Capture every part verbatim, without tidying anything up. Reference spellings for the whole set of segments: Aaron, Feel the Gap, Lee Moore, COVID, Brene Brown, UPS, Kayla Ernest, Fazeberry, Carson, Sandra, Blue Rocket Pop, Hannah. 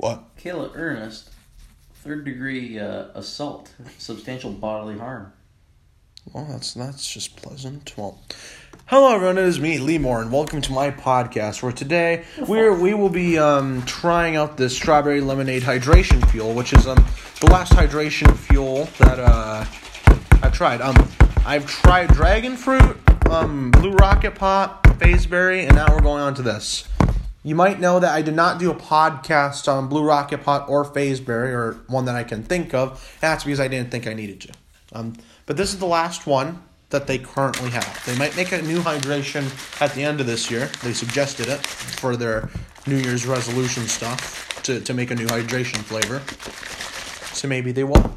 What? Kayla Ernest, third degree uh, assault, substantial bodily harm. Well, that's that's just pleasant. Well, hello everyone, it is me, Lee Moore, and welcome to my podcast, where today we're, we will be um, trying out this strawberry lemonade hydration fuel, which is um the last hydration fuel that uh I've tried. Um, I've tried dragon fruit, um, Blue Rocket Pop, Fazeberry, and now we're going on to this. You might know that I did not do a podcast on Blue Rocket Pot or Fazeberry, or one that I can think of, and that's because I didn't think I needed to. Um, but this is the last one that they currently have. They might make a new hydration at the end of this year. They suggested it for their New Year's resolution stuff, to, to make a new hydration flavor. So maybe they will.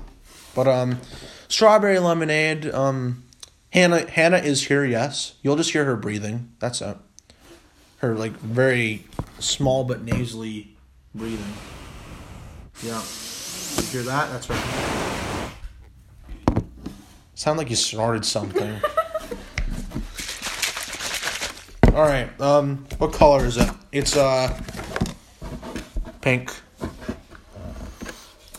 But um, strawberry lemonade, um, Hannah, Hannah is here, yes. You'll just hear her breathing. That's it. Her, like, very small but nasally breathing. Yeah. You hear that? That's right. Sound like you snorted something. All right. Um, what color is it? It's, uh, pink.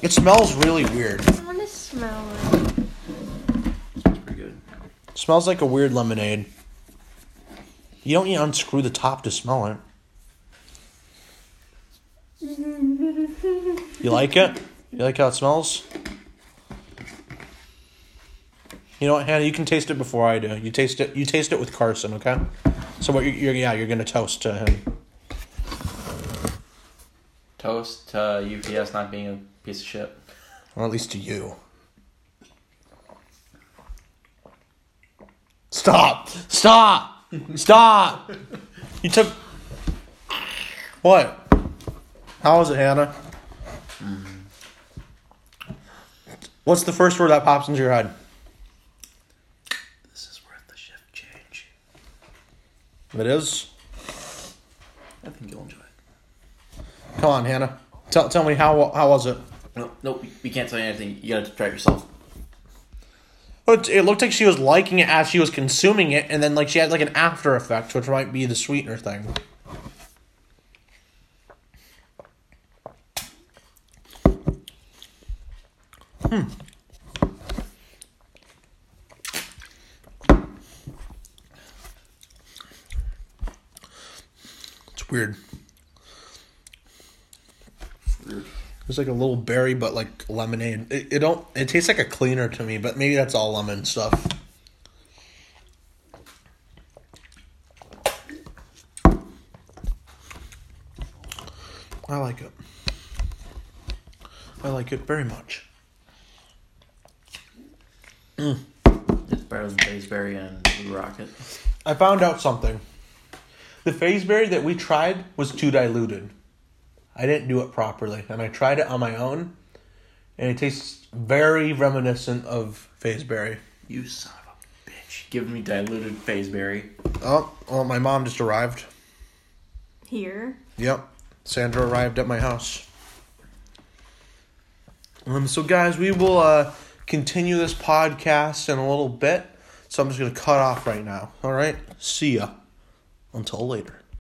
It smells really weird. I want to smell it. It smells pretty good. It smells like a weird lemonade. You don't need to unscrew the top to smell it. You like it? You like how it smells? You know what, Hannah? You can taste it before I do. You taste it. You taste it with Carson, okay? So what? You're, you're, yeah, you're gonna toast to him. Toast to uh, U P S not being a piece of shit. Or at least to you. Stop! Stop! Stop! You took... What? How is it, Hannah? Mm-hmm. What's the first word that pops into your head? This is worth the shift change. It is? I think you'll enjoy it. Come on, Hannah. Tell tell me, how how was it? No, no, we can't tell you anything. You gotta try it yourself. But it looked like she was liking it as she was consuming it, and then like she had like an after effect, which might be the sweetener thing. Hmm. It's weird. It's weird. It's like a little berry, but like lemonade. It, it don't. It tastes like a cleaner to me, but maybe that's all lemon stuff. I like it. I like it very much. Mm. It's better than Fazeberry and Blue Rocket. I found out something. The Fazeberry that we tried was too diluted. I didn't do it properly, and I tried it on my own, and it tastes very reminiscent of Fazeberry. You son of a bitch. Give me diluted Fazeberry. Oh, well, my mom just arrived. Here? Yep. Sandra arrived at my house. Um, so, guys, we will uh, continue this podcast in a little bit, so I'm just going to cut off right now. All right? See ya. Until later.